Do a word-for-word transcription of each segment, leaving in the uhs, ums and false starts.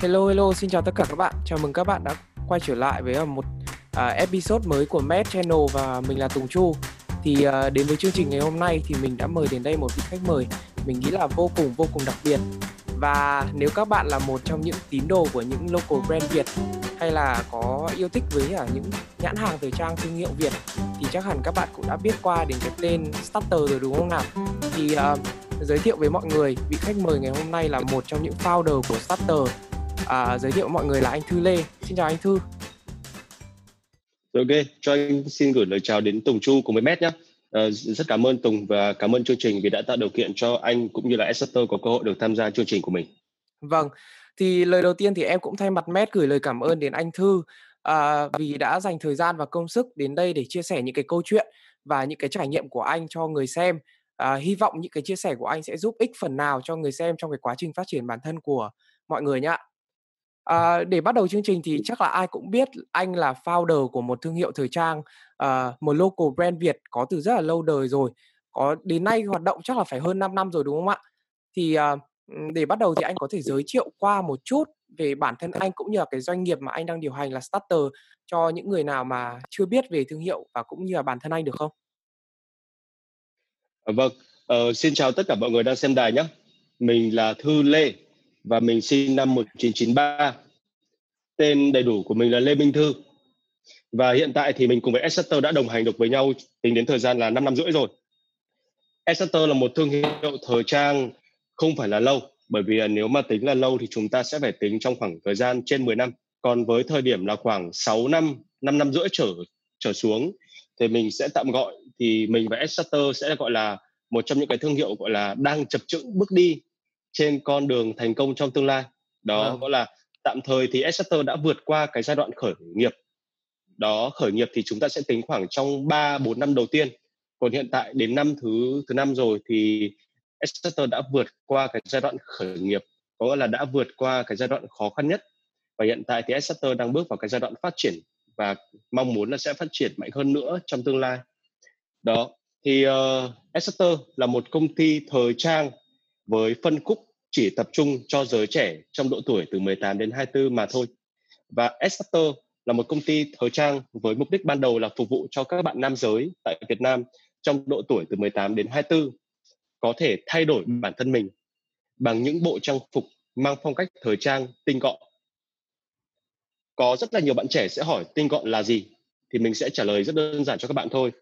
Hello hello, xin chào tất cả các bạn. Chào mừng các bạn đã quay trở lại với một à, episode mới của mét Channel và mình là Tùng Chu. Thì à, đến với chương trình ngày hôm nay thì mình đã mời đến đây một vị khách mời mình nghĩ là vô cùng vô cùng đặc biệt. Và nếu các bạn là một trong những tín đồ của những local brand Việt hay là có yêu thích với à, những nhãn hàng thời trang thương hiệu Việt thì chắc hẳn các bạn cũng đã biết qua đến cái tên Starter rồi đúng không nào? Thì à, giới thiệu với mọi người, vị khách mời ngày hôm nay là một trong những founder của Starter. À, giới thiệu mọi người là anh Thư Lê. Xin chào anh Thư. Ok, cho anh xin gửi lời chào đến Tùng Chu cùng với mét nhé. À, rất cảm ơn Tùng và cảm ơn chương trình vì đã tạo điều kiện cho anh cũng như là Exeter có cơ hội được tham gia chương trình của mình. Vâng, thì lời đầu tiên thì em cũng thay mặt mét gửi lời cảm ơn đến anh Thư à, vì đã dành thời gian và công sức đến đây để chia sẻ những cái câu chuyện và những cái trải nghiệm của anh cho người xem. À, hy vọng những cái chia sẻ của anh sẽ giúp ích phần nào cho người xem trong cái quá trình phát triển bản thân của mọi người nhá. À, để bắt đầu chương trình thì chắc là ai cũng biết anh là founder của một thương hiệu thời trang, à, một local brand Việt có từ rất là lâu đời rồi, có đến nay hoạt động chắc là phải hơn năm năm rồi đúng không ạ? Thì à, để bắt đầu thì anh có thể giới thiệu qua một chút về bản thân anh cũng như là cái doanh nghiệp mà anh đang điều hành là Starter cho những người nào mà chưa biết về thương hiệu và cũng như là bản thân anh được không? À, vâng, ờ, xin chào tất cả mọi người đang xem đài nhé. Mình là Thư Lê và mình sinh năm một nghìn chín trăm chín mươi ba. Tên đầy đủ của mình là Lê Minh Thư. Và hiện tại thì mình cùng với Adster đã đồng hành được với nhau tính đến thời gian là năm năm rưỡi rồi. Adster là một thương hiệu thời trang không phải là lâu, bởi vì nếu mà tính là lâu thì chúng ta sẽ phải tính trong khoảng thời gian trên mười năm. Còn với thời điểm là khoảng sáu năm, năm năm rưỡi trở trở xuống thì mình sẽ tạm gọi, thì mình và Adster sẽ gọi là một trong những cái thương hiệu gọi là đang chập chững bước đi trên con đường thành công trong tương lai. Đó à. Gọi là tạm thời thì Esster đã vượt qua cái giai đoạn khởi nghiệp. Đó, khởi nghiệp thì chúng ta sẽ tính khoảng trong ba bốn năm đầu tiên. Còn hiện tại đến năm thứ thứ năm rồi thì Esster đã vượt qua cái giai đoạn khởi nghiệp, có nghĩa là đã vượt qua cái giai đoạn khó khăn nhất. Và hiện tại thì Esster đang bước vào cái giai đoạn phát triển và mong muốn là sẽ phát triển mạnh hơn nữa trong tương lai. Đó, thì uh, Esster là một công ty thời trang với phân khúc chỉ tập trung cho giới trẻ trong độ tuổi từ mười tám đến hai mươi tư mà thôi. Và Esster là một công ty thời trang với mục đích ban đầu là phục vụ cho các bạn nam giới tại Việt Nam trong độ tuổi từ mười tám đến hai mươi tư có thể thay đổi bản thân mình bằng những bộ trang phục mang phong cách thời trang tinh gọn. Có rất là nhiều bạn trẻ sẽ hỏi tinh gọn là gì? Thì mình sẽ trả lời rất đơn giản cho các bạn thôi.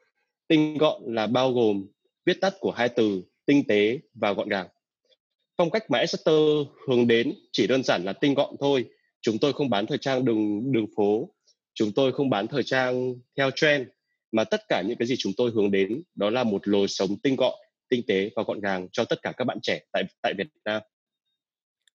Tinh gọn là bao gồm viết tắt của hai từ tinh tế và gọn gàng. Phong cách mà Esster hướng đến chỉ đơn giản là tinh gọn thôi. Chúng tôi không bán thời trang đường, đường phố. Chúng tôi không bán thời trang theo trend. Mà tất cả những cái gì chúng tôi hướng đến đó là một lối sống tinh gọn, tinh tế và gọn gàng cho tất cả các bạn trẻ tại, tại Việt Nam.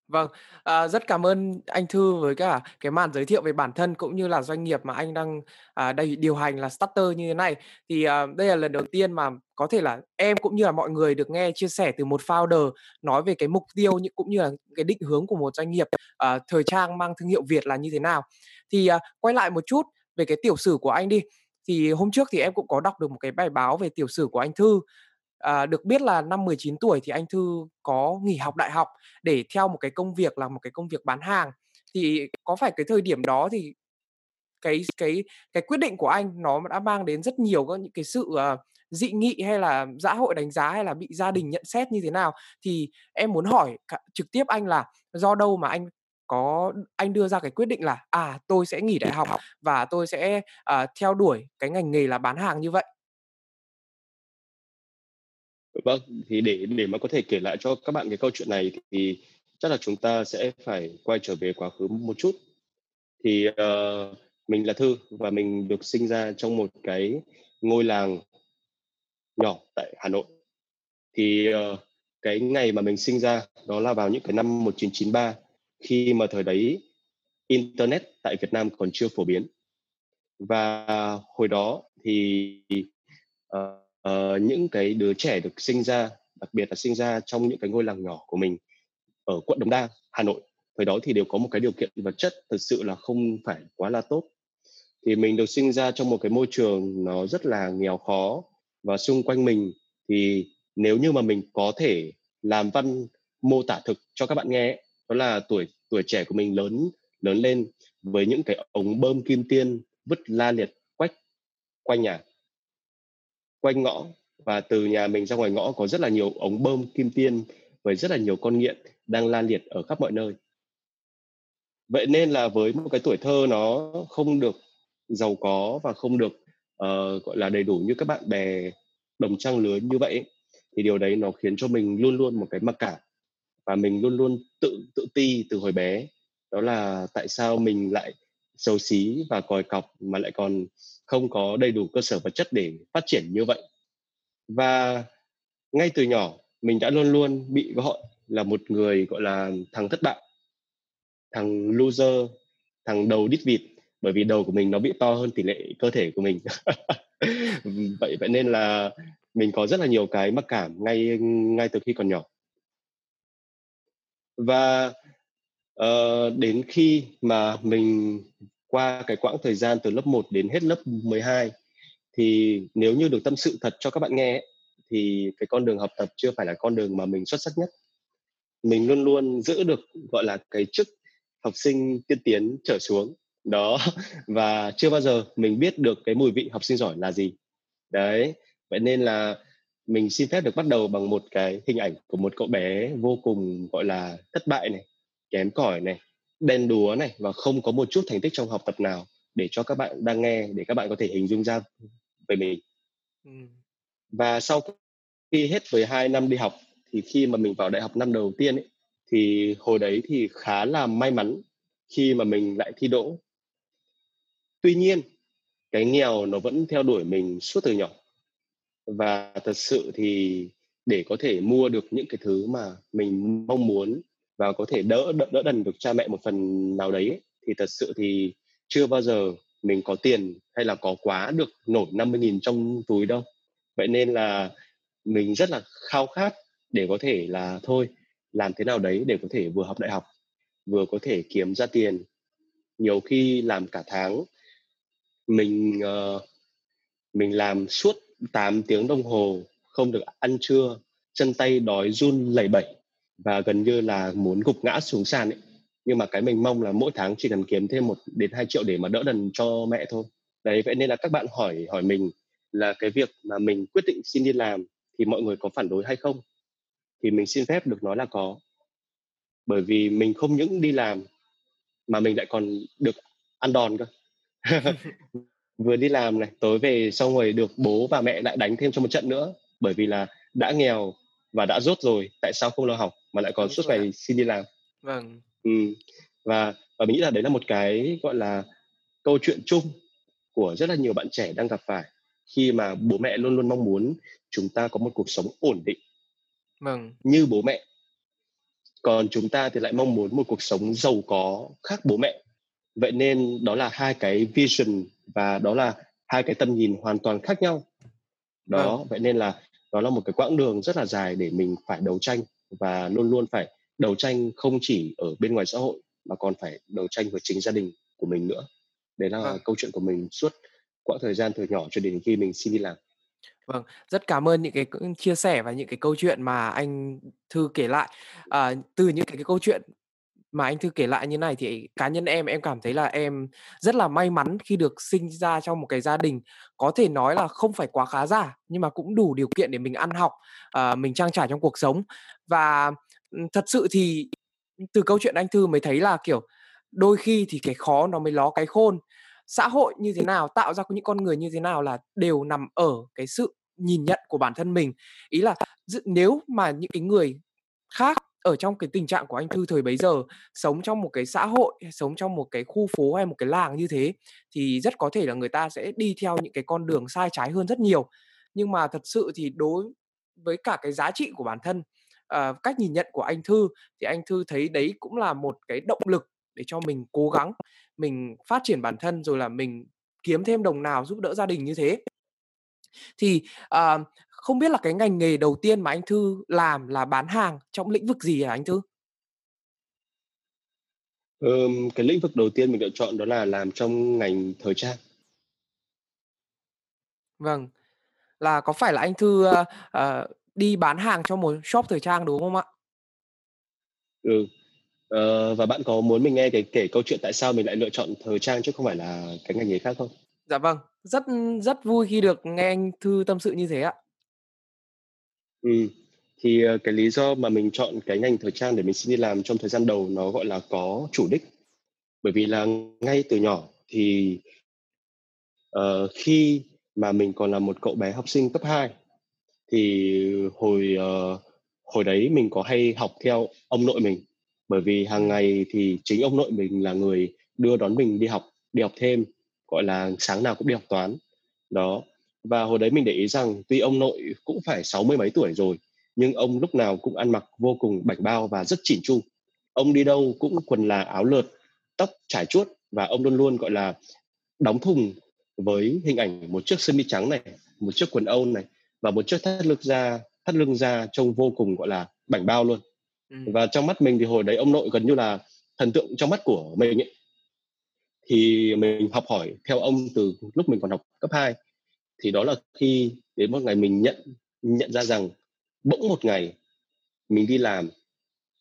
Vâng, à, rất cảm ơn anh Thư với cả cái màn giới thiệu về bản thân cũng như là doanh nghiệp mà anh đang à, đây điều hành là Starter như thế này. Thì à, đây là lần đầu tiên mà có thể là em cũng như là mọi người được nghe chia sẻ từ một founder nói về cái mục tiêu những cũng như là cái định hướng của một doanh nghiệp à, thời trang mang thương hiệu Việt là như thế nào. Thì à, quay lại một chút về cái tiểu sử của anh đi. Thì hôm trước thì em cũng có đọc được một cái bài báo về tiểu sử của anh Thư. À, được biết là năm mười chín tuổi thì anh Thư có nghỉ học đại học để theo một cái công việc là một cái công việc bán hàng. Thì có phải cái thời điểm đó thì cái cái cái quyết định của anh nó đã mang đến rất nhiều các những cái sự uh, dị nghị hay là xã hội đánh giá hay là bị gia đình nhận xét như thế nào? Thì em muốn hỏi trực tiếp anh là do đâu mà anh có anh đưa ra cái quyết định là à tôi sẽ nghỉ đại học và tôi sẽ uh, theo đuổi cái ngành nghề là bán hàng như vậy? Vâng, thì để để mà có thể kể lại cho các bạn cái câu chuyện này thì chắc là chúng ta sẽ phải quay trở về quá khứ một chút. Thì uh, mình là Thư và mình được sinh ra trong một cái ngôi làng nhỏ tại Hà Nội. Thì uh, cái ngày mà mình sinh ra đó là vào những cái năm một nghìn chín trăm chín mươi ba, khi mà thời đấy Internet tại Việt Nam còn chưa phổ biến. Và hồi đó thì Uh, Uh, những cái đứa trẻ được sinh ra, đặc biệt là sinh ra trong những cái ngôi làng nhỏ của mình ở quận Đống Đa, Hà Nội, thời đó thì đều có một cái điều kiện vật chất thật sự là không phải quá là tốt. Thì mình được sinh ra trong một cái môi trường nó rất là nghèo khó và xung quanh mình thì nếu như mà mình có thể làm văn mô tả thực cho các bạn nghe đó là tuổi tuổi trẻ của mình lớn lớn lên với những cái ống bơm kim tiêm vứt la liệt quách quanh nhà, quanh ngõ. Và từ nhà mình ra ngoài ngõ có rất là nhiều ống bơm kim tiêm với rất là nhiều con nghiện đang la liệt ở khắp mọi nơi. Vậy nên là với một cái tuổi thơ nó không được giàu có và không được uh, gọi là đầy đủ như các bạn bè đồng trang lứa như vậy, thì điều đấy nó khiến cho mình luôn luôn một cái mặc cảm. Và mình luôn luôn tự tự ti từ hồi bé. Đó là tại sao mình lại xấu xí và còi cọc mà lại còn không có đầy đủ cơ sở vật chất để phát triển như vậy. Và ngay từ nhỏ mình đã luôn luôn bị gọi là một người gọi là thằng thất bại, thằng loser, thằng đầu đít vịt, bởi vì đầu của mình nó bị to hơn tỷ lệ cơ thể của mình. Vậy vậy nên là mình có rất là nhiều cái mặc cảm ngay ngay từ khi còn nhỏ. Và uh, đến khi mà mình qua cái quãng thời gian từ lớp một đến hết lớp mười hai, thì nếu như được tâm sự thật cho các bạn nghe ấy, thì cái con đường học tập chưa phải là con đường mà mình xuất sắc nhất. Mình luôn luôn giữ được gọi là cái chức học sinh tiên tiến trở xuống đó, và chưa bao giờ mình biết được cái mùi vị học sinh giỏi là gì đấy. Vậy nên là mình xin phép được bắt đầu bằng một cái hình ảnh của một cậu bé vô cùng gọi là thất bại này, kém cỏi này, đen đúa này, và không có một chút thành tích trong học tập nào, để cho các bạn đang nghe, để các bạn có thể hình dung ra về mình. Ừ. Và sau khi hết với hai năm đi học, thì khi mà mình vào đại học năm đầu tiên ấy, thì hồi đấy thì khá là may mắn khi mà mình lại thi đỗ. Tuy nhiên, cái nghèo nó vẫn theo đuổi mình suốt từ nhỏ. Và thật sự thì để có thể mua được những cái thứ mà mình mong muốn và có thể đỡ đỡ, đỡ đần được cha mẹ một phần nào đấy, thì thật sự thì chưa bao giờ mình có tiền hay là có quá được nổi năm mươi nghìn trong túi đâu. Vậy nên là mình rất là khao khát để có thể là thôi, làm thế nào đấy để có thể vừa học đại học, vừa có thể kiếm ra tiền. Nhiều khi làm cả tháng, mình, uh, mình làm suốt tám tiếng đồng hồ, không được ăn trưa, chân tay đói run lẩy bẩy và gần như là muốn gục ngã xuống sàn ấy. Nhưng mà cái mình mong là mỗi tháng chỉ cần kiếm thêm một đến hai triệu để mà đỡ đần cho mẹ thôi. Đấy, vậy nên là các bạn hỏi hỏi mình là cái việc mà mình quyết định xin đi làm thì mọi người có phản đối hay không? Thì mình xin phép được nói là có. Bởi vì mình không những đi làm mà mình lại còn được ăn đòn cơ. Vừa đi làm này, tối về xong rồi được bố và mẹ lại đánh thêm cho một trận nữa. Bởi vì là đã nghèo và đã dốt rồi, tại sao không lo học mà lại còn suốt ngày xin đi làm. Vâng. Ừ. Và, và mình nghĩ là đấy là một cái gọi là câu chuyện chung của rất là nhiều bạn trẻ đang gặp phải khi mà bố mẹ luôn luôn mong muốn chúng ta có một cuộc sống ổn định. Vâng. Như bố mẹ. Còn chúng ta thì lại mong muốn một cuộc sống giàu có khác bố mẹ. Vậy nên đó là hai cái vision và đó là hai cái tầm nhìn hoàn toàn khác nhau. Đó, vâng. Vậy nên là đó là một cái quãng đường rất là dài để mình phải đấu tranh và luôn luôn phải đấu tranh không chỉ ở bên ngoài xã hội mà còn phải đấu tranh với chính gia đình của mình nữa. Đấy là à. câu chuyện của mình suốt quãng thời gian từ nhỏ cho đến khi mình xin đi làm. Vâng, rất cảm ơn những cái chia sẻ và những cái câu chuyện mà anh Thư kể lại. À, từ những cái, cái câu chuyện mà anh Thư kể lại như này thì cá nhân em, em cảm thấy là em rất là may mắn khi được sinh ra trong một cái gia đình có thể nói là không phải quá khá giả nhưng mà cũng đủ điều kiện để mình ăn học, à, mình trang trải trong cuộc sống. Và thật sự thì từ câu chuyện anh Thư mới thấy là kiểu đôi khi thì cái khó nó mới ló cái khôn. Xã hội như thế nào, tạo ra những con người như thế nào là đều nằm ở cái sự nhìn nhận của bản thân mình. Ý là nếu mà những cái người khác ở trong cái tình trạng của anh Thư thời bấy giờ sống trong một cái xã hội, sống trong một cái khu phố hay một cái làng như thế thì rất có thể là người ta sẽ đi theo những cái con đường sai trái hơn rất nhiều. Nhưng mà thật sự thì đối với cả cái giá trị của bản thân, Uh, cách nhìn nhận của anh Thư thì anh Thư thấy đấy cũng là một cái động lực để cho mình cố gắng, mình phát triển bản thân rồi là mình kiếm thêm đồng nào giúp đỡ gia đình như thế. Thì uh, không biết là cái ngành nghề đầu tiên mà anh Thư làm là bán hàng trong lĩnh vực gì hả anh Thư? Ừ, cái lĩnh vực đầu tiên mình lựa chọn đó là làm trong ngành thời trang. Vâng, là có phải là anh Thư uh, uh, đi bán hàng cho một shop thời trang đúng không ạ? Ừ, Ờ, và bạn có muốn mình nghe cái kể câu chuyện tại sao mình lại lựa chọn thời trang chứ không phải là cái ngành nghề khác không? Dạ vâng, rất rất vui khi được nghe anh Thư tâm sự như thế ạ. Ừ, thì ờ, cái lý do mà mình chọn cái ngành thời trang để mình xin đi làm trong thời gian đầu nó gọi là có chủ đích. Bởi vì là ngay từ nhỏ thì ờ, khi mà mình còn là một cậu bé học sinh cấp hai thì hồi ờ, hồi đấy mình có hay học theo ông nội mình. Bởi vì hàng ngày thì chính ông nội mình là người đưa đón mình đi học, đi học thêm, gọi là sáng nào cũng đi học toán. Đó. Và hồi đấy mình để ý rằng tuy ông nội cũng phải sáu mươi mấy tuổi rồi, nhưng ông lúc nào cũng ăn mặc vô cùng bảnh bao và rất chỉn chu. Ông đi đâu cũng quần là áo lượt, tóc trải chuốt, và ông luôn luôn gọi là đóng thùng với hình ảnh một chiếc sơ mi trắng này, một chiếc quần âu này và một chiếc thắt lưng da, thắt lưng da trông vô cùng gọi là bảnh bao luôn. Và trong mắt mình thì hồi đấy ông nội gần như là thần tượng trong mắt của mình ấy. Thì mình học hỏi theo ông từ lúc mình còn học cấp hai. Thì đó là khi đến một ngày mình nhận nhận ra rằng bỗng một ngày mình đi làm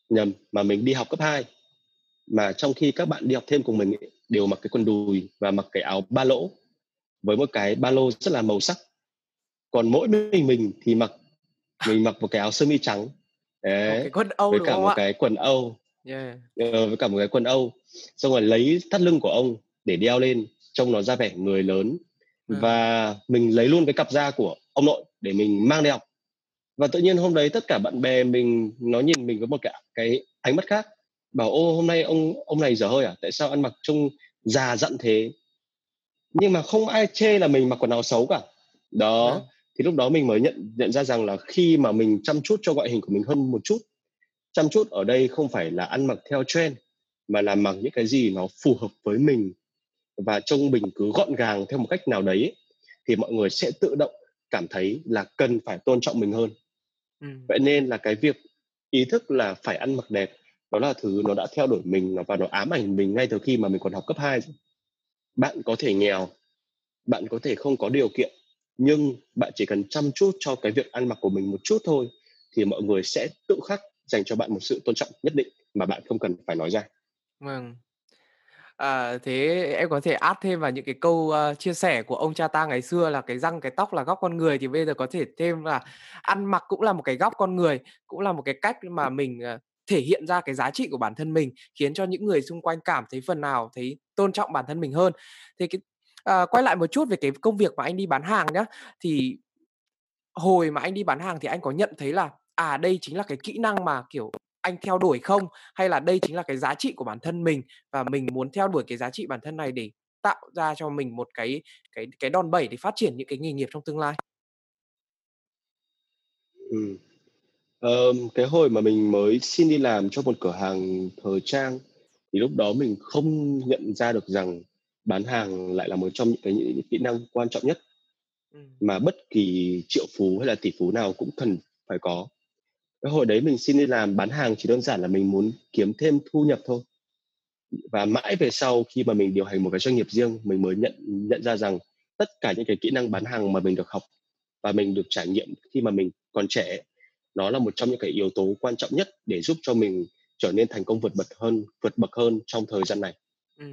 nhầm mà mình đi học cấp hai, mà trong khi các bạn đi học thêm cùng mình ấy, đều mặc cái quần đùi và mặc cái áo ba lỗ với một cái ba lô rất là màu sắc. Còn mỗi mình mình thì mặc mình mặc một cái áo sơ mi trắng. Đấy, quần Âu với cả một ạ? cái quần Âu yeah. ờ, với cả một cái quần Âu, xong rồi lấy thắt lưng của ông để đeo lên, trông nó ra vẻ người lớn à. Và mình lấy luôn cái cặp da của ông nội để mình mang đi học. Và tự nhiên hôm đấy tất cả bạn bè mình nó nhìn mình với một cái, cái ánh mắt khác, bảo ô hôm nay ông ông này dở hơi à, tại sao ăn mặc trông già dặn thế. Nhưng mà không ai chê là mình mặc quần áo xấu cả. Đó à. Thì lúc đó mình mới nhận nhận ra rằng là khi mà mình chăm chút cho ngoại hình của mình hơn một chút, chăm chút ở đây không phải là ăn mặc theo trend, mà là mặc những cái gì nó phù hợp với mình và trông mình cứ gọn gàng theo một cách nào đấy ấy, thì mọi người sẽ tự động cảm thấy là cần phải tôn trọng mình hơn. Ừ. Vậy nên là cái việc ý thức là phải ăn mặc đẹp, đó là thứ nó đã theo đuổi mình và nó ám ảnh mình ngay từ khi mà mình còn học cấp hai. Bạn có thể nghèo, bạn có thể không có điều kiện, nhưng bạn chỉ cần chăm chút cho cái việc ăn mặc của mình một chút thôi thì mọi người sẽ tự khắc dành cho bạn một sự tôn trọng nhất định mà bạn không cần phải nói ra. Vâng. À, thế em có thể add thêm vào những cái câu uh, chia sẻ của ông cha ta ngày xưa là cái răng cái tóc là góc con người, thì bây giờ có thể thêm là ăn mặc cũng là một cái góc con người, cũng là một cái cách mà mình uh, thể hiện ra cái giá trị của bản thân mình, khiến cho những người xung quanh cảm thấy phần nào thấy tôn trọng bản thân mình hơn. Thế cái À, quay lại một chút về cái công việc mà anh đi bán hàng nhá. Thì hồi mà anh đi bán hàng thì anh có nhận thấy là à đây chính là cái kỹ năng mà kiểu anh theo đuổi không, hay là đây chính là cái giá trị của bản thân mình và mình muốn theo đuổi cái giá trị bản thân này để tạo ra cho mình một cái cái cái đòn bẩy để phát triển những cái nghề nghiệp trong tương lai? Ừ. Ờ, cái hồi mà mình mới xin đi làm cho một cửa hàng thời trang thì lúc đó mình không nhận ra được rằng bán hàng lại là một trong những cái những kỹ năng quan trọng nhất mà bất kỳ triệu phú hay là tỷ phú nào cũng cần phải có. Cái hồi đấy mình xin đi làm bán hàng chỉ đơn giản là mình muốn kiếm thêm thu nhập thôi. Và mãi về sau khi mà mình điều hành một cái doanh nghiệp riêng, mình mới nhận nhận ra rằng tất cả những cái kỹ năng bán hàng mà mình được học và mình được trải nghiệm khi mà mình còn trẻ, nó là một trong những cái yếu tố quan trọng nhất để giúp cho mình trở nên thành công vượt bậc hơn, vượt bậc hơn trong thời gian này. Ừ.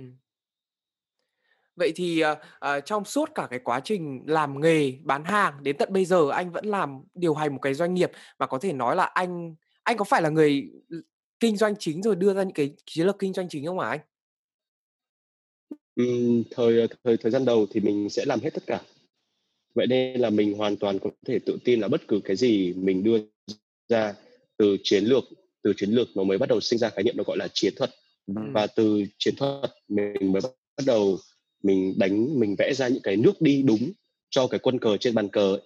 Vậy thì uh, trong suốt cả cái quá trình làm nghề bán hàng đến tận bây giờ, anh vẫn làm điều hành một cái doanh nghiệp mà có thể nói là anh anh có phải là người kinh doanh chính rồi đưa ra những cái chiến lược kinh doanh chính không hả anh? Ừ, thời thời thời gian đầu thì mình sẽ làm hết tất cả. Vậy nên là mình hoàn toàn có thể tự tin là bất cứ cái gì mình đưa ra từ chiến lược, từ chiến lược nó mới bắt đầu sinh ra khái niệm nó gọi là chiến thuật. Ừ. Và từ chiến thuật mình mới bắt đầu mình đánh mình vẽ ra những cái nước đi đúng cho cái quân cờ trên bàn cờ ấy.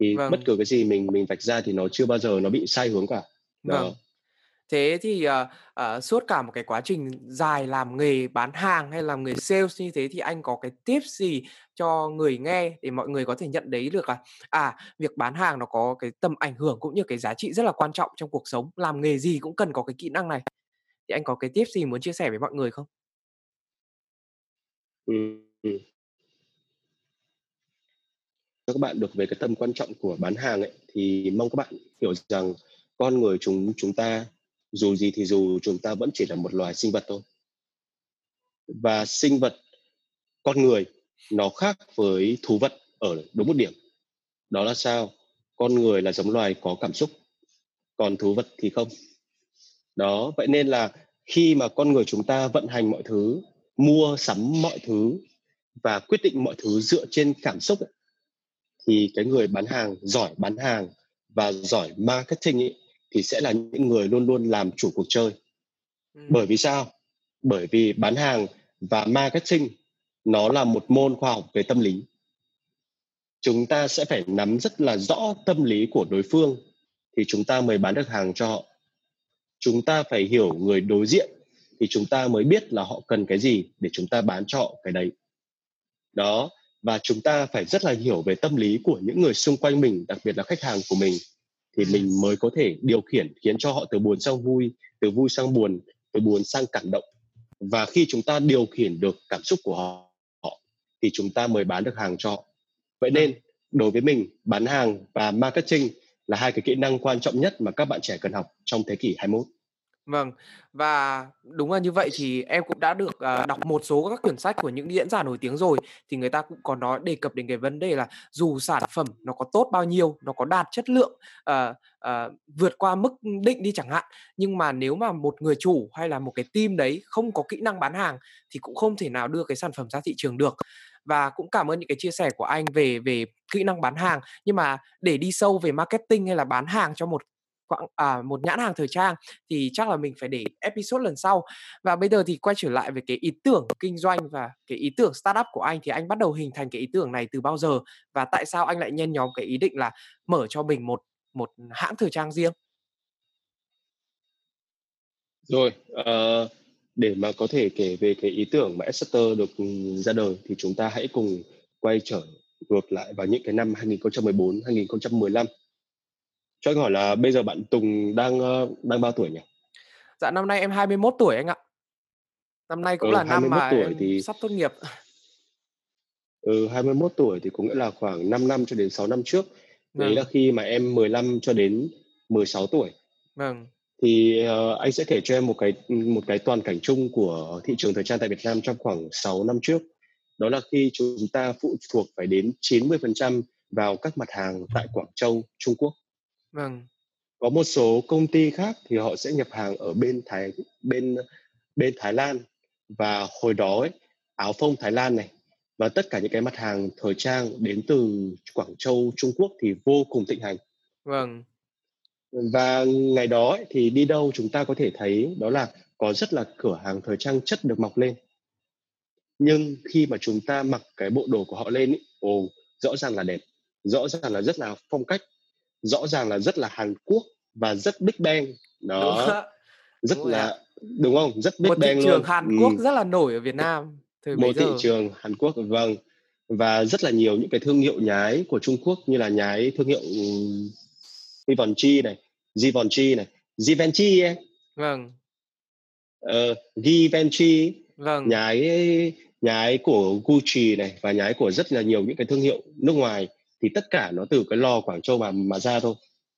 Thì vâng. bất cứ cái gì mình mình vạch ra thì nó chưa bao giờ nó bị sai hướng cả. Đó. Vâng. Thế thì uh, uh, suốt cả một cái quá trình dài làm nghề bán hàng hay làm nghề sales như thế thì anh có cái tips gì cho người nghe để mọi người có thể nhận đấy được à à việc bán hàng nó có cái tầm ảnh hưởng cũng như cái giá trị rất là quan trọng trong cuộc sống, làm nghề gì cũng cần có cái kỹ năng này, thì anh có cái tips gì muốn chia sẻ với mọi người không? Ừ. Các bạn được về cái tầm quan trọng của bán hàng ấy, thì mong các bạn hiểu rằng con người chúng chúng ta dù gì thì dù chúng ta vẫn chỉ là một loài sinh vật thôi. Và sinh vật con người nó khác với thú vật ở đúng một điểm. Đó là sao? Con người là giống loài có cảm xúc, còn thú vật thì không. Đó, vậy nên là khi mà con người chúng ta vận hành mọi thứ, mua sắm mọi thứ và quyết định mọi thứ dựa trên cảm xúc ấy, thì cái người bán hàng giỏi bán hàng và giỏi marketing ấy, thì sẽ là những người luôn luôn làm chủ cuộc chơi. Ừ. Bởi vì sao? Bởi vì bán hàng và marketing nó là một môn khoa học về tâm lý. Chúng ta sẽ phải nắm rất là rõ tâm lý của đối phương thì chúng ta mới bán được hàng cho họ. Chúng ta phải hiểu người đối diện thì chúng ta mới biết là họ cần cái gì để chúng ta bán cho họ cái đấy. Đó, và chúng ta phải rất là hiểu về tâm lý của những người xung quanh mình, đặc biệt là khách hàng của mình, thì mình mới có thể điều khiển khiến cho họ từ buồn sang vui, từ vui sang buồn, từ buồn sang cảm động. Và khi chúng ta điều khiển được cảm xúc của họ, họ thì chúng ta mới bán được hàng cho họ. Vậy nên đối với mình, bán hàng và marketing là hai cái kỹ năng quan trọng nhất mà các bạn trẻ cần học trong thế kỷ hai mươi mốt. Vâng, và đúng là như vậy. Thì em cũng đã được đọc một số các quyển sách của những diễn giả nổi tiếng rồi, thì người ta cũng có nói đề cập đến cái vấn đề là dù sản phẩm nó có tốt bao nhiêu, nó có đạt chất lượng uh, uh, vượt qua mức định đi chẳng hạn, nhưng mà nếu mà một người chủ hay là một cái team đấy không có kỹ năng bán hàng thì cũng không thể nào đưa cái sản phẩm ra thị trường được. Và cũng cảm ơn những cái chia sẻ của anh về về kỹ năng bán hàng. Nhưng mà để đi sâu về marketing hay là bán hàng cho một À, một nhãn hàng thời trang thì chắc là mình phải để episode lần sau. Và bây giờ thì quay trở lại về cái ý tưởng kinh doanh và cái ý tưởng startup của anh, thì anh bắt đầu hình thành cái ý tưởng này từ bao giờ và tại sao anh lại nhen nhóm cái ý định là mở cho mình một một hãng thời trang riêng? Rồi, uh, để mà có thể kể về cái ý tưởng mà Adster được ra đời thì chúng ta hãy cùng quay trở ngược lại vào những cái năm hai nghìn không trăm mười bốn, hai nghìn không trăm mười lăm. Cho anh hỏi là bây giờ bạn Tùng đang đang bao tuổi nhỉ? Dạ, năm nay em hai mươi mốt tuổi anh ạ. Năm nay cũng ừ, là năm mà tuổi em thì... sắp tốt nghiệp. Ừ, hai mươi mốt tuổi thì có nghĩa là khoảng năm năm cho đến sáu năm trước. Đấy, vâng, là khi mà em mười lăm cho đến mười sáu tuổi. Vâng. Thì uh, anh sẽ kể cho em một cái một cái toàn cảnh chung của thị trường thời trang tại Việt Nam trong khoảng sáu năm trước. Đó là khi chúng ta phụ thuộc phải đến chín mươi phần trăm vào các mặt hàng tại Quảng Châu, Trung Quốc. Vâng. Có một số công ty khác thì họ sẽ nhập hàng ở bên Thái bên bên Thái Lan, và hồi đó ấy, áo phông Thái Lan này và tất cả những cái mặt hàng thời trang đến từ Quảng Châu, Trung Quốc thì vô cùng thịnh hành. Vâng. Và ngày đó ấy, thì đi đâu chúng ta có thể thấy đó là có rất là cửa hàng thời trang chất được mọc lên. Nhưng khi mà chúng ta mặc cái bộ đồ của họ lên ấy, ồ, rõ ràng là đẹp, rõ ràng là rất là phong cách, rõ ràng là rất là Hàn Quốc và rất Big Bang đó, đúng rất đúng là ạ. Đúng không? Rất Big một Bang luôn. Một thị trường Hàn Quốc ừ. rất là nổi ở Việt Nam. Thời một thị giờ. trường Hàn Quốc, vâng, và rất là nhiều những cái thương hiệu nhái của Trung Quốc như là nhái thương hiệu Givenchy này, Givenchy này, Givenchy ấy. Vâng. Ờ, Givenchy. Vâng. Nhái nhái của Gucci này và nhái của rất là nhiều những cái thương hiệu nước ngoài. Thì tất cả nó từ cái lò Quảng Châu mà, mà ra thôi.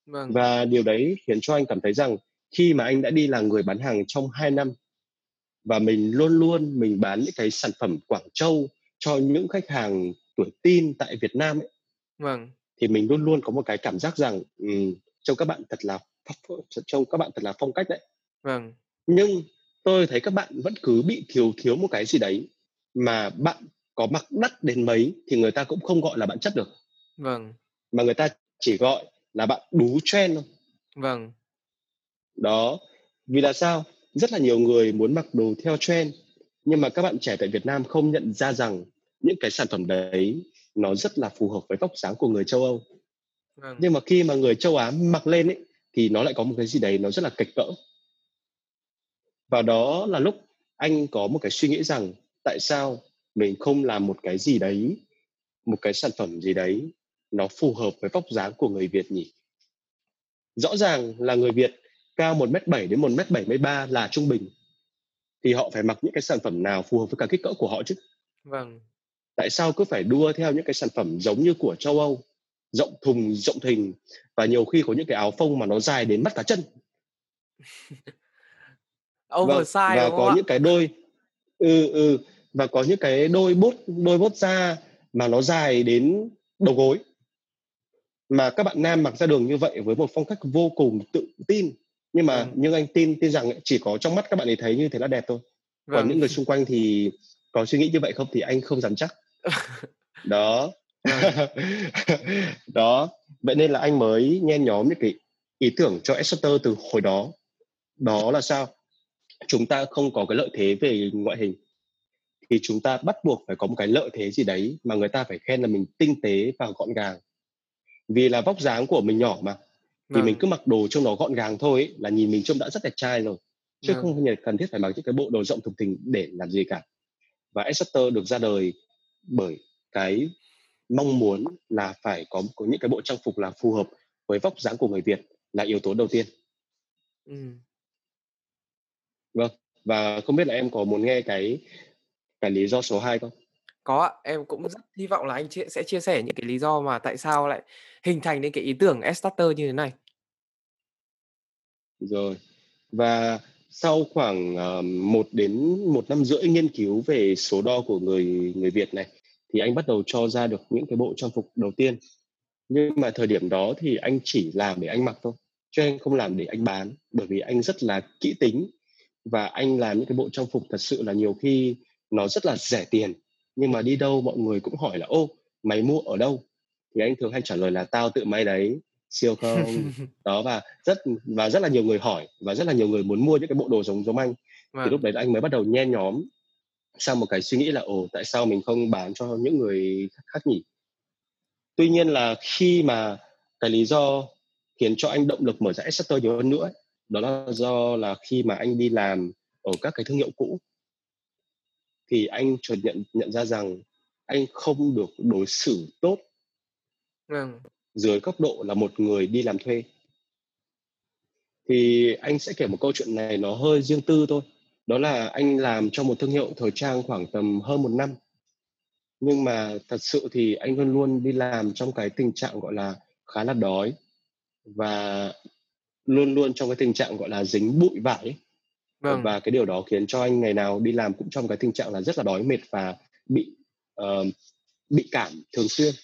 Vâng. Và điều đấy khiến cho anh cảm thấy rằng khi mà anh đã đi là người bán hàng trong hai năm và mình luôn luôn mình bán những cái sản phẩm Quảng Châu cho những khách hàng tuổi teen tại Việt Nam ấy, vâng, thì mình luôn luôn có một cái cảm giác rằng um, trông các bạn thật là trông các bạn thật là phong cách đấy. Vâng. Nhưng tôi thấy các bạn vẫn cứ bị thiếu thiếu một cái gì đấy, mà bạn có mặc đắt đến mấy thì người ta cũng không gọi là bạn chất được. Vâng. Mà người ta chỉ gọi là bạn đú trend thôi. Vâng. Đó, vì là sao? Rất là nhiều người muốn mặc đồ theo trend, nhưng mà các bạn trẻ tại Việt Nam không nhận ra rằng những cái sản phẩm đấy nó rất là phù hợp với vóc dáng của người châu Âu. Vâng. Nhưng mà khi mà người châu Á mặc lên ấy, thì nó lại có một cái gì đấy nó rất là kịch cỡ. Và đó là lúc anh có một cái suy nghĩ rằng tại sao mình không làm một cái gì đấy, một cái sản phẩm gì đấy nó phù hợp với vóc dáng của người Việt nhỉ? Rõ ràng là người Việt cao một mét bảy đến một mét bảy mươi ba là trung bình, thì họ phải mặc những cái sản phẩm nào phù hợp với cả kích cỡ của họ chứ? Vâng. Tại sao cứ phải đua theo những cái sản phẩm giống như của châu Âu, rộng thùng, rộng thình, và nhiều khi có những cái áo phông mà nó dài đến mắt cá chân? Oversize và, và đúng có không những ạ? Cái đôi ừ ừ và có những cái đôi bốt đôi bốt da mà nó dài đến đầu gối, mà các bạn nam mặc ra đường như vậy với một phong cách vô cùng tự tin, nhưng mà ừ. nhưng anh tin tin rằng chỉ có trong mắt các bạn ấy thấy như thế là đẹp thôi. Vâng. Còn những người xung quanh thì có suy nghĩ như vậy không thì anh không dám chắc. Đó. Đó, vậy nên là anh mới nhen nhóm những cái ý tưởng cho Exeter từ hồi đó. Đó là sao? Chúng ta không có cái lợi thế về ngoại hình thì chúng ta bắt buộc phải có một cái lợi thế gì đấy mà người ta phải khen là mình tinh tế và gọn gàng. Vì là vóc dáng của mình nhỏ mà, thì à. mình cứ mặc đồ trông nó gọn gàng thôi ấy, là nhìn mình trông đã rất đẹp trai rồi, chứ à. không cần thiết phải mặc những cái bộ đồ rộng thùng thình để làm gì cả. Và Adster được ra đời bởi cái mong muốn là phải có, có những cái bộ trang phục là phù hợp với vóc dáng của người Việt là yếu tố đầu tiên. Ừ. Vâng, và không biết là em có muốn nghe cái cái lý do số hai không? Có, em cũng rất hy vọng là anh chị sẽ chia sẻ những cái lý do mà tại sao lại hình thành đến cái ý tưởng Starter như thế này. Rồi, và sau khoảng uh, một đến một năm rưỡi nghiên cứu về số đo của người người Việt này, thì anh bắt đầu cho ra được những cái bộ trang phục đầu tiên. Nhưng mà thời điểm đó thì anh chỉ làm để anh mặc thôi, chứ anh không làm để anh bán, bởi vì anh rất là kỹ tính. Và anh làm những cái bộ trang phục thật sự là nhiều khi nó rất là rẻ tiền, nhưng mà đi đâu mọi người cũng hỏi là ô, mày mua ở đâu? Thì anh thường hay trả lời là tao tự may đấy, siêu không. Đó, và rất và rất là nhiều người hỏi, và rất là nhiều người muốn mua những cái bộ đồ giống giống anh. Wow. Thì lúc đấy anh mới bắt đầu nhen nhóm sang một cái suy nghĩ là ồ, tại sao mình không bán cho những người khác nhỉ? Tuy nhiên là khi mà cái lý do khiến cho anh động lực mở ra Exeter nhiều hơn nữa ấy, đó là do là khi mà anh đi làm ở các cái thương hiệu cũ thì anh chợt nhận nhận ra rằng anh không được đối xử tốt ừ. dưới góc độ là một người đi làm thuê. Thì anh sẽ kể một câu chuyện này nó hơi riêng tư thôi. Đó là anh làm cho một thương hiệu thời trang khoảng tầm hơn một năm. Nhưng mà thật sự thì anh luôn luôn đi làm trong cái tình trạng gọi là khá là đói, và luôn luôn trong cái tình trạng gọi là dính bụi vải ấy. Vâng. Và cái điều đó khiến cho anh ngày nào đi làm cũng trong cái tình trạng là rất là đói mệt và bị uh, bị cảm thường xuyên.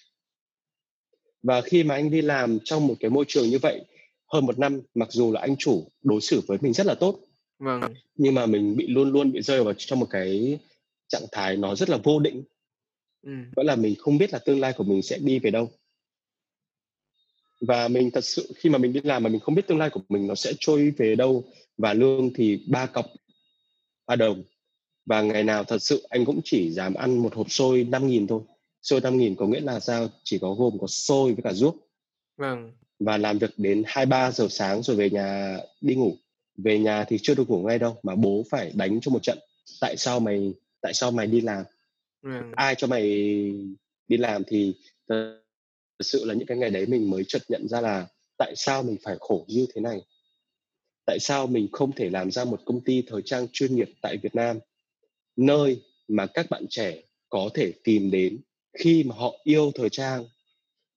Và khi mà anh đi làm trong một cái môi trường như vậy hơn một năm, mặc dù là anh chủ đối xử với mình rất là tốt, vâng. nhưng mà mình bị luôn luôn bị rơi vào trong một cái trạng thái nó rất là vô định. Ừ. Đó là mình không biết là tương lai của mình sẽ đi về đâu. Và mình thật sự khi mà mình đi làm mà mình không biết tương lai của mình nó sẽ trôi về đâu, và lương thì ba cọc ba đồng, và ngày nào thật sự anh cũng chỉ dám ăn một hộp xôi năm nghìn thôi. Xôi năm nghìn có nghĩa là sao? Chỉ có gồm có xôi với cả ruốc. Vâng. Và làm việc đến hai ba giờ sáng rồi về nhà đi ngủ. Về nhà thì chưa được ngủ ngay đâu, mà bố phải đánh cho một trận. Tại sao mày tại sao mày đi làm? Vâng. Ai cho mày đi làm? Thì thật sự là những cái ngày đấy mình mới chợt nhận ra là tại sao mình phải khổ như thế này? Tại sao mình không thể làm ra một công ty thời trang chuyên nghiệp tại Việt Nam, nơi mà các bạn trẻ có thể tìm đến khi mà họ yêu thời trang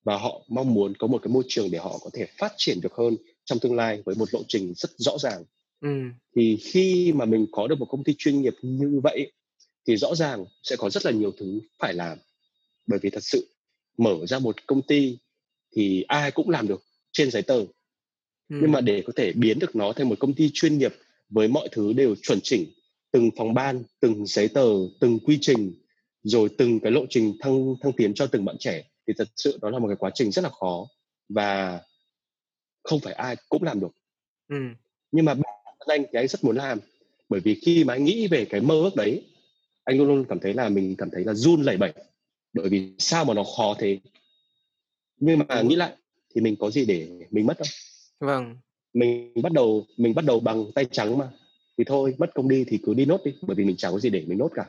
và họ mong muốn có một cái môi trường để họ có thể phát triển được hơn trong tương lai với một lộ trình rất rõ ràng. Ừ. Thì khi mà mình có được một công ty chuyên nghiệp như vậy thì rõ ràng sẽ có rất là nhiều thứ phải làm. Bởi vì thật sự mở ra một công ty thì ai cũng làm được trên giấy tờ. Ừ. Nhưng mà để có thể biến được nó thành một công ty chuyên nghiệp với mọi thứ đều chuẩn chỉnh, từng phòng ban, từng giấy tờ, từng quy trình, rồi từng cái lộ trình thăng, thăng tiến cho từng bạn trẻ, thì thật sự đó là một cái quá trình rất là khó và không phải ai cũng làm được. Ừ. Nhưng mà bản thân anh thì anh rất muốn làm, bởi vì khi mà anh nghĩ về cái mơ ước đấy, anh luôn luôn cảm thấy là mình cảm thấy là run lẩy bẩy, bởi vì sao mà nó khó thế. Nhưng mà nghĩ lại thì mình có gì để mình mất đâu. Vâng. Mình bắt đầu mình bắt đầu bằng tay trắng mà, thì thôi mất công đi thì cứ đi nốt đi, bởi vì mình chẳng có gì để mình nốt cả.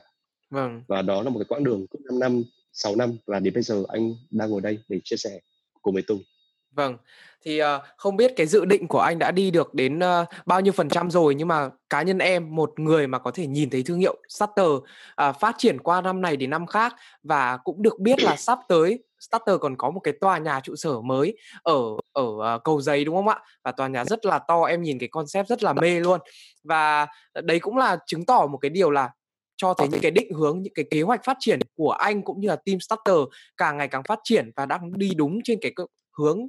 Vâng. Và đó là một cái quãng đường năm năm, sáu năm, và đến bây giờ anh đang ngồi đây để chia sẻ cùng với Tùng. Vâng. Thì uh, không biết cái dự định của anh đã đi được đến uh, bao nhiêu phần trăm rồi, nhưng mà cá nhân em, một người mà có thể nhìn thấy thương hiệu Starter uh, phát triển qua năm này đến năm khác, và cũng được biết là sắp tới Starter còn có một cái tòa nhà trụ sở mới ở ở Cầu Giấy đúng không ạ? Và tòa nhà rất là to, em nhìn cái concept rất là mê luôn. Và đấy cũng là chứng tỏ một cái điều là cho thấy những cái định hướng, những cái kế hoạch phát triển của anh cũng như là team Starter càng ngày càng phát triển và đang đi đúng trên cái hướng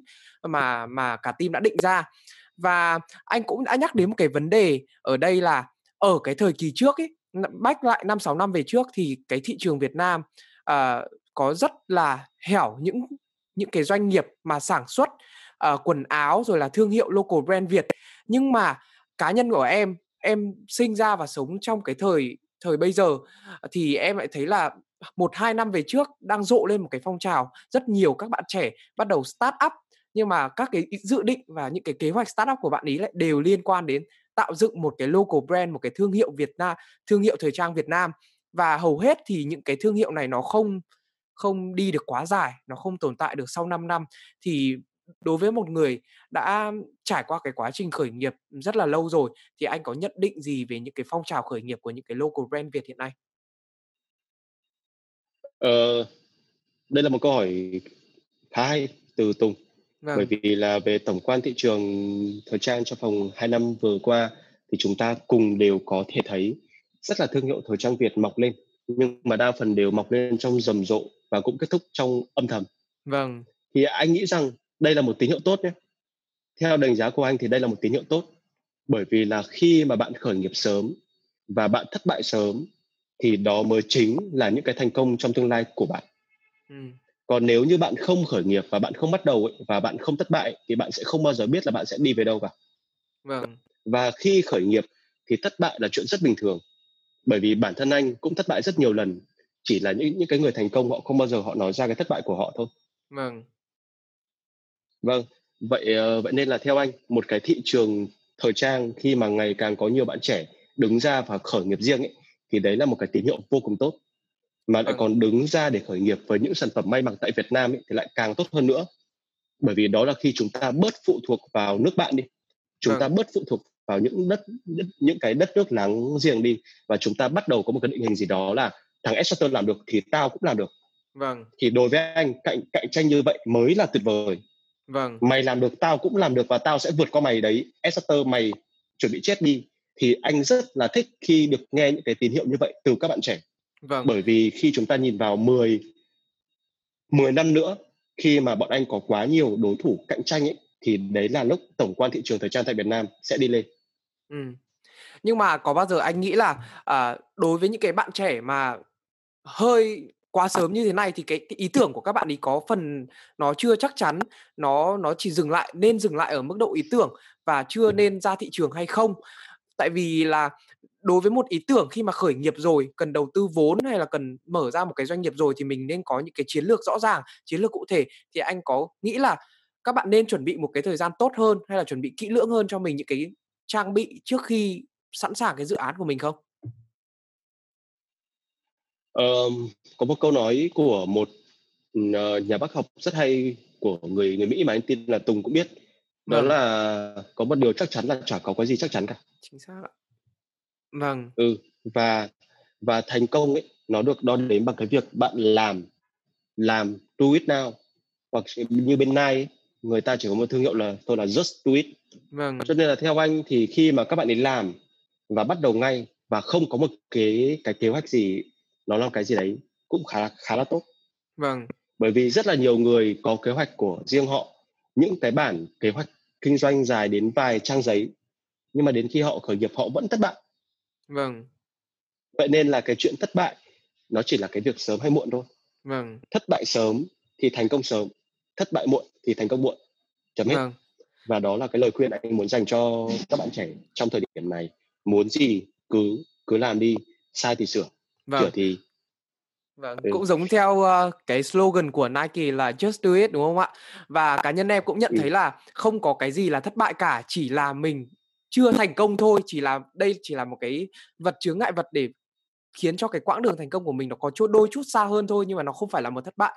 mà mà cả team đã định ra. Và anh cũng đã nhắc đến một cái vấn đề ở đây là ở cái thời kỳ trước ấy, back lại năm sáu năm về trước thì cái thị trường Việt Nam uh, có rất là hẻo những những cái doanh nghiệp mà sản xuất uh, quần áo rồi là thương hiệu local brand Việt. Nhưng mà cá nhân của em, em sinh ra và sống trong cái thời thời bây giờ thì em lại thấy là một hai năm về trước đang rộ lên một cái phong trào rất nhiều các bạn trẻ bắt đầu start up, nhưng mà các cái dự định và những cái kế hoạch start up của bạn ý lại đều liên quan đến tạo dựng một cái local brand, một cái thương hiệu Việt Nam, thương hiệu thời trang Việt Nam. Và hầu hết thì những cái thương hiệu này nó không không đi được quá dài, nó không tồn tại được sau năm năm. Thì đối với một người đã trải qua cái quá trình khởi nghiệp rất là lâu rồi thì anh có nhận định gì về những cái phong trào khởi nghiệp của những cái local brand Việt hiện nay? Ờ, đây là một câu hỏi khá hay từ Tùng. Vâng. Bởi vì là về tổng quan thị trường thời trang trong vòng hai năm vừa qua thì chúng ta cùng đều có thể thấy rất là thương hiệu thời trang Việt mọc lên, nhưng mà đa phần đều mọc lên trong rầm rộ và cũng kết thúc trong âm thầm. Vâng. Thì anh nghĩ rằng đây là một tín hiệu tốt nhé. Theo đánh giá của anh thì đây là một tín hiệu tốt, bởi vì là khi mà bạn khởi nghiệp sớm và bạn thất bại sớm thì đó mới chính là những cái thành công trong tương lai của bạn. Ừ. Còn nếu như bạn không khởi nghiệp và bạn không bắt đầu ấy, và bạn không thất bại thì bạn sẽ không bao giờ biết là bạn sẽ đi về đâu cả. Vâng. Và khi khởi nghiệp thì thất bại là chuyện rất bình thường, bởi vì bản thân anh cũng thất bại rất nhiều lần, chỉ là những những cái người thành công họ không bao giờ họ nói ra cái thất bại của họ thôi. Vâng. Vâng, vậy vậy nên là theo anh, một cái thị trường thời trang khi mà ngày càng có nhiều bạn trẻ đứng ra và khởi nghiệp riêng ấy, thì đấy là một cái tín hiệu vô cùng tốt. Mà lại còn đứng ra để khởi nghiệp với những sản phẩm may mặc tại Việt Nam ấy, thì lại càng tốt hơn nữa. Bởi vì đó là khi chúng ta bớt phụ thuộc vào nước bạn đi, chúng ta bớt phụ thuộc vào những đất những cái đất nước láng giềng đi, và chúng ta bắt đầu có một cái định hình gì đó là thằng Esster làm được thì tao cũng làm được. Vâng. Thì đối với anh, cạnh cạnh tranh như vậy mới là tuyệt vời. Vâng. Mày làm được tao cũng làm được và tao sẽ vượt qua mày đấy, Adster, mày chuẩn bị chết đi. Thì anh rất là thích khi được nghe những cái tín hiệu như vậy từ các bạn trẻ. Vâng. Bởi vì khi chúng ta nhìn vào mười năm nữa, khi mà bọn anh có quá nhiều đối thủ cạnh tranh ấy, thì đấy là lúc tổng quan thị trường thời trang tại Việt Nam sẽ đi lên. Ừ. Nhưng mà có bao giờ anh nghĩ là à, đối với những cái bạn trẻ mà hơi quá sớm như thế này thì cái, cái ý tưởng của các bạn ấy có phần nó chưa chắc chắn, nó nó chỉ dừng lại nên dừng lại ở mức độ ý tưởng và chưa nên ra thị trường hay không? Tại vì là đối với một ý tưởng khi mà khởi nghiệp rồi, cần đầu tư vốn hay là cần mở ra một cái doanh nghiệp rồi thì mình nên có những cái chiến lược rõ ràng, chiến lược cụ thể. Thì anh có nghĩ là các bạn nên chuẩn bị một cái thời gian tốt hơn hay là chuẩn bị kỹ lưỡng hơn cho mình những cái trang bị trước khi sẵn sàng cái dự án của mình không? Um, có một câu nói của một uh, nhà bác học rất hay của người người Mỹ mà anh tin là Tùng cũng biết, đó vâng. là có một điều chắc chắn là chả có cái gì chắc chắn cả. Chính xác ạ. Vâng. Ừ, và và thành công ấy nó được đo đếm bằng cái việc bạn làm làm do it now, hoặc như bên Nike người ta chỉ có một thương hiệu là tôi là just do it. Vâng. Cho nên là theo anh thì khi mà các bạn ấy làm và bắt đầu ngay và không có một cái cái kế hoạch gì, nó là cái gì đấy cũng khá khá là tốt. Vâng. Bởi vì rất là nhiều người có kế hoạch của riêng họ, những cái bản kế hoạch kinh doanh dài đến vài trang giấy, nhưng mà đến khi họ khởi nghiệp họ vẫn thất bại. Vâng. Vậy nên là cái chuyện thất bại nó chỉ là cái việc sớm hay muộn thôi. Vâng. Thất bại sớm thì thành công sớm, thất bại muộn thì thành công muộn. Chấm hết. Vâng. Và đó là cái lời khuyên anh muốn dành cho các bạn trẻ trong thời điểm này. Muốn gì cứ cứ làm đi, sai thì sửa. Vâng. Thì... Vâng. Ừ. Cũng giống theo uh, cái slogan của Nike là Just Do It đúng không ạ? Và cá nhân em cũng nhận thấy là không có cái gì là thất bại cả, chỉ là mình chưa thành công thôi, chỉ là đây chỉ là một cái vật chướng ngại vật để khiến cho cái quãng đường thành công của mình nó có chút đôi chút xa hơn thôi, nhưng mà nó không phải là một thất bại.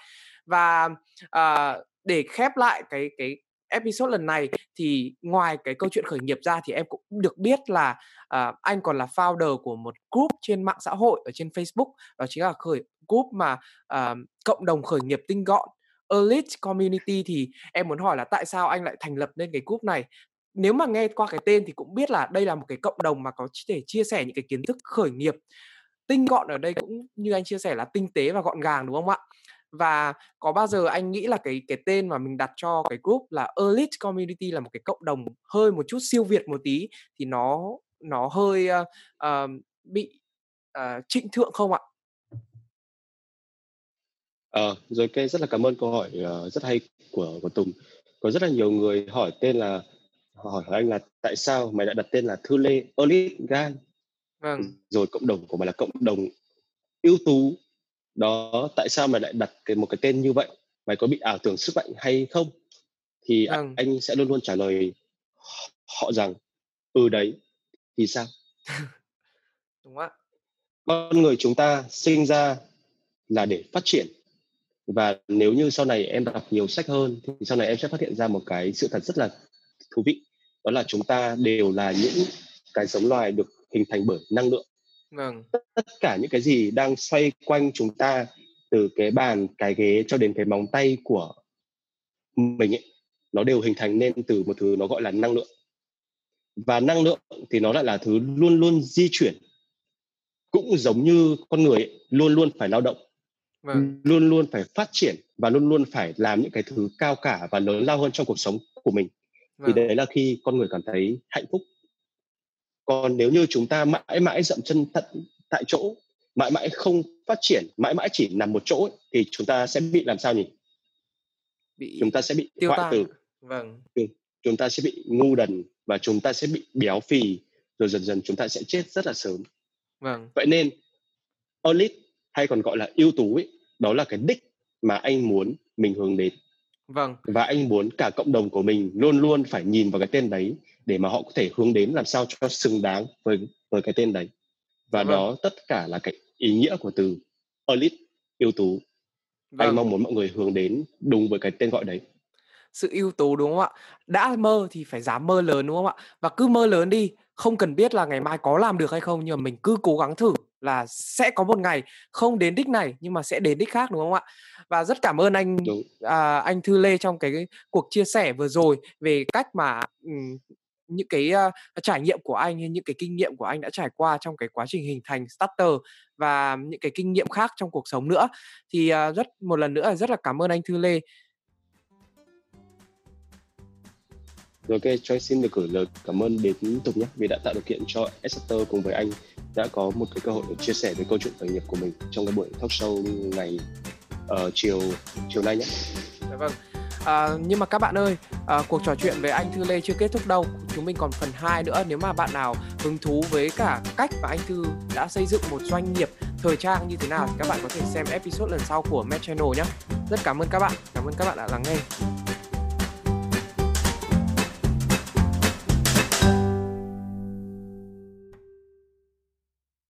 Và uh, để khép lại cái cái episode lần này thì ngoài cái câu chuyện khởi nghiệp ra thì em cũng được biết là uh, anh còn là founder của một group trên mạng xã hội ở trên Facebook, đó chính là khởi group mà uh, cộng đồng khởi nghiệp tinh gọn Elite Community thì em muốn hỏi là tại sao anh lại thành lập nên cái group này? Nếu mà nghe qua cái tên thì cũng biết là đây là một cái cộng đồng mà có thể chia sẻ những cái kiến thức khởi nghiệp. Tinh gọn ở đây cũng như anh chia sẻ là tinh tế và gọn gàng, đúng không ạ? Và có bao giờ anh nghĩ là cái cái tên mà mình đặt cho cái group là Elite Community là một cái cộng đồng hơi một chút siêu Việt một tí thì nó nó hơi uh, uh, bị uh, trịnh thượng không ạ? À, rồi cái rất là cảm ơn câu hỏi uh, rất hay của của Tùng. Có rất là nhiều người hỏi tên là hỏi anh là tại sao mày đã đặt tên là Thư Lê Elite Gang? Vâng. Rồi cộng đồng của mày là cộng đồng ưu tú. Đó, tại sao mày lại đặt cái, một cái tên như vậy? Mày có bị ảo tưởng sức mạnh hay không? Thì vâng. anh, anh sẽ luôn luôn trả lời họ rằng ừ đấy, thì sao? Đúng ạ. Con người chúng ta sinh ra là để phát triển. Và nếu như sau này em đọc nhiều sách hơn thì sau này em sẽ phát hiện ra một cái sự thật rất là thú vị. Đó là chúng ta đều là những cái giống loài được hình thành bởi năng lượng. Vâng. Tất cả những cái gì đang xoay quanh chúng ta, từ cái bàn, cái ghế cho đến cái móng tay của mình ấy, nó đều hình thành nên từ một thứ nó gọi là năng lượng. Và năng lượng thì nó lại là thứ luôn luôn di chuyển. Cũng giống như con người ấy, luôn luôn phải lao động, vâng. luôn luôn phải phát triển, và luôn luôn phải làm những cái thứ cao cả và lớn lao hơn trong cuộc sống của mình. Vâng. Thì đấy là khi con người cảm thấy hạnh phúc. Còn nếu như chúng ta mãi mãi dậm chân thật tại chỗ, mãi mãi không phát triển, mãi mãi chỉ nằm một chỗ ấy, thì chúng ta sẽ bị làm sao nhỉ? Bị chúng ta sẽ bị hoại tử. Vâng. Chúng ta sẽ bị ngu đần và chúng ta sẽ bị béo phì, rồi dần dần chúng ta sẽ chết rất là sớm. Vâng. Vậy nên Elite hay còn gọi là ưu tú ấy, đó là cái đích mà anh muốn mình hướng đến. Vâng. Và anh muốn cả cộng đồng của mình luôn luôn phải nhìn vào cái tên đấy để mà họ có thể hướng đến làm sao cho xứng đáng với, với cái tên đấy. Và vâng. đó tất cả là cái ý nghĩa của từ Elite, ưu tú. Vâng. Anh mong muốn mọi người hướng đến đúng với cái tên gọi đấy. Sự ưu tú, đúng không ạ? Đã mơ thì phải dám mơ lớn, đúng không ạ? Và cứ mơ lớn đi, không cần biết là ngày mai có làm được hay không, nhưng mà mình cứ cố gắng thử là sẽ có một ngày không đến đích này nhưng mà sẽ đến đích khác, đúng không ạ? Và rất cảm ơn anh à, anh Thư Lê trong cái, cái cuộc chia sẻ vừa rồi về cách mà um, những cái uh, trải nghiệm của anh, những cái kinh nghiệm của anh đã trải qua trong cái quá trình hình thành Starter và những cái kinh nghiệm khác trong cuộc sống nữa. Thì uh, rất một lần nữa rất là cảm ơn anh Thư Lê. Rồi okay, Choi xin được gửi lời cảm ơn đến Tùng nhé, vì đã tạo điều kiện cho Adster cùng với anh đã có một cái cơ hội để chia sẻ về câu chuyện khởi nghiệp của mình trong cái buổi talk show ngày uh, chiều chiều nay nhé. Vâng. À, nhưng mà các bạn ơi, à, cuộc trò chuyện với anh Thư Lê chưa kết thúc đâu. Chúng mình còn phần hai nữa. Nếu mà bạn nào hứng thú với cả cách mà anh Thư đã xây dựng một doanh nghiệp thời trang như thế nào thì các bạn có thể xem episode lần sau của em e đê Channel nhé. Rất cảm ơn các bạn. Cảm ơn các bạn đã lắng nghe.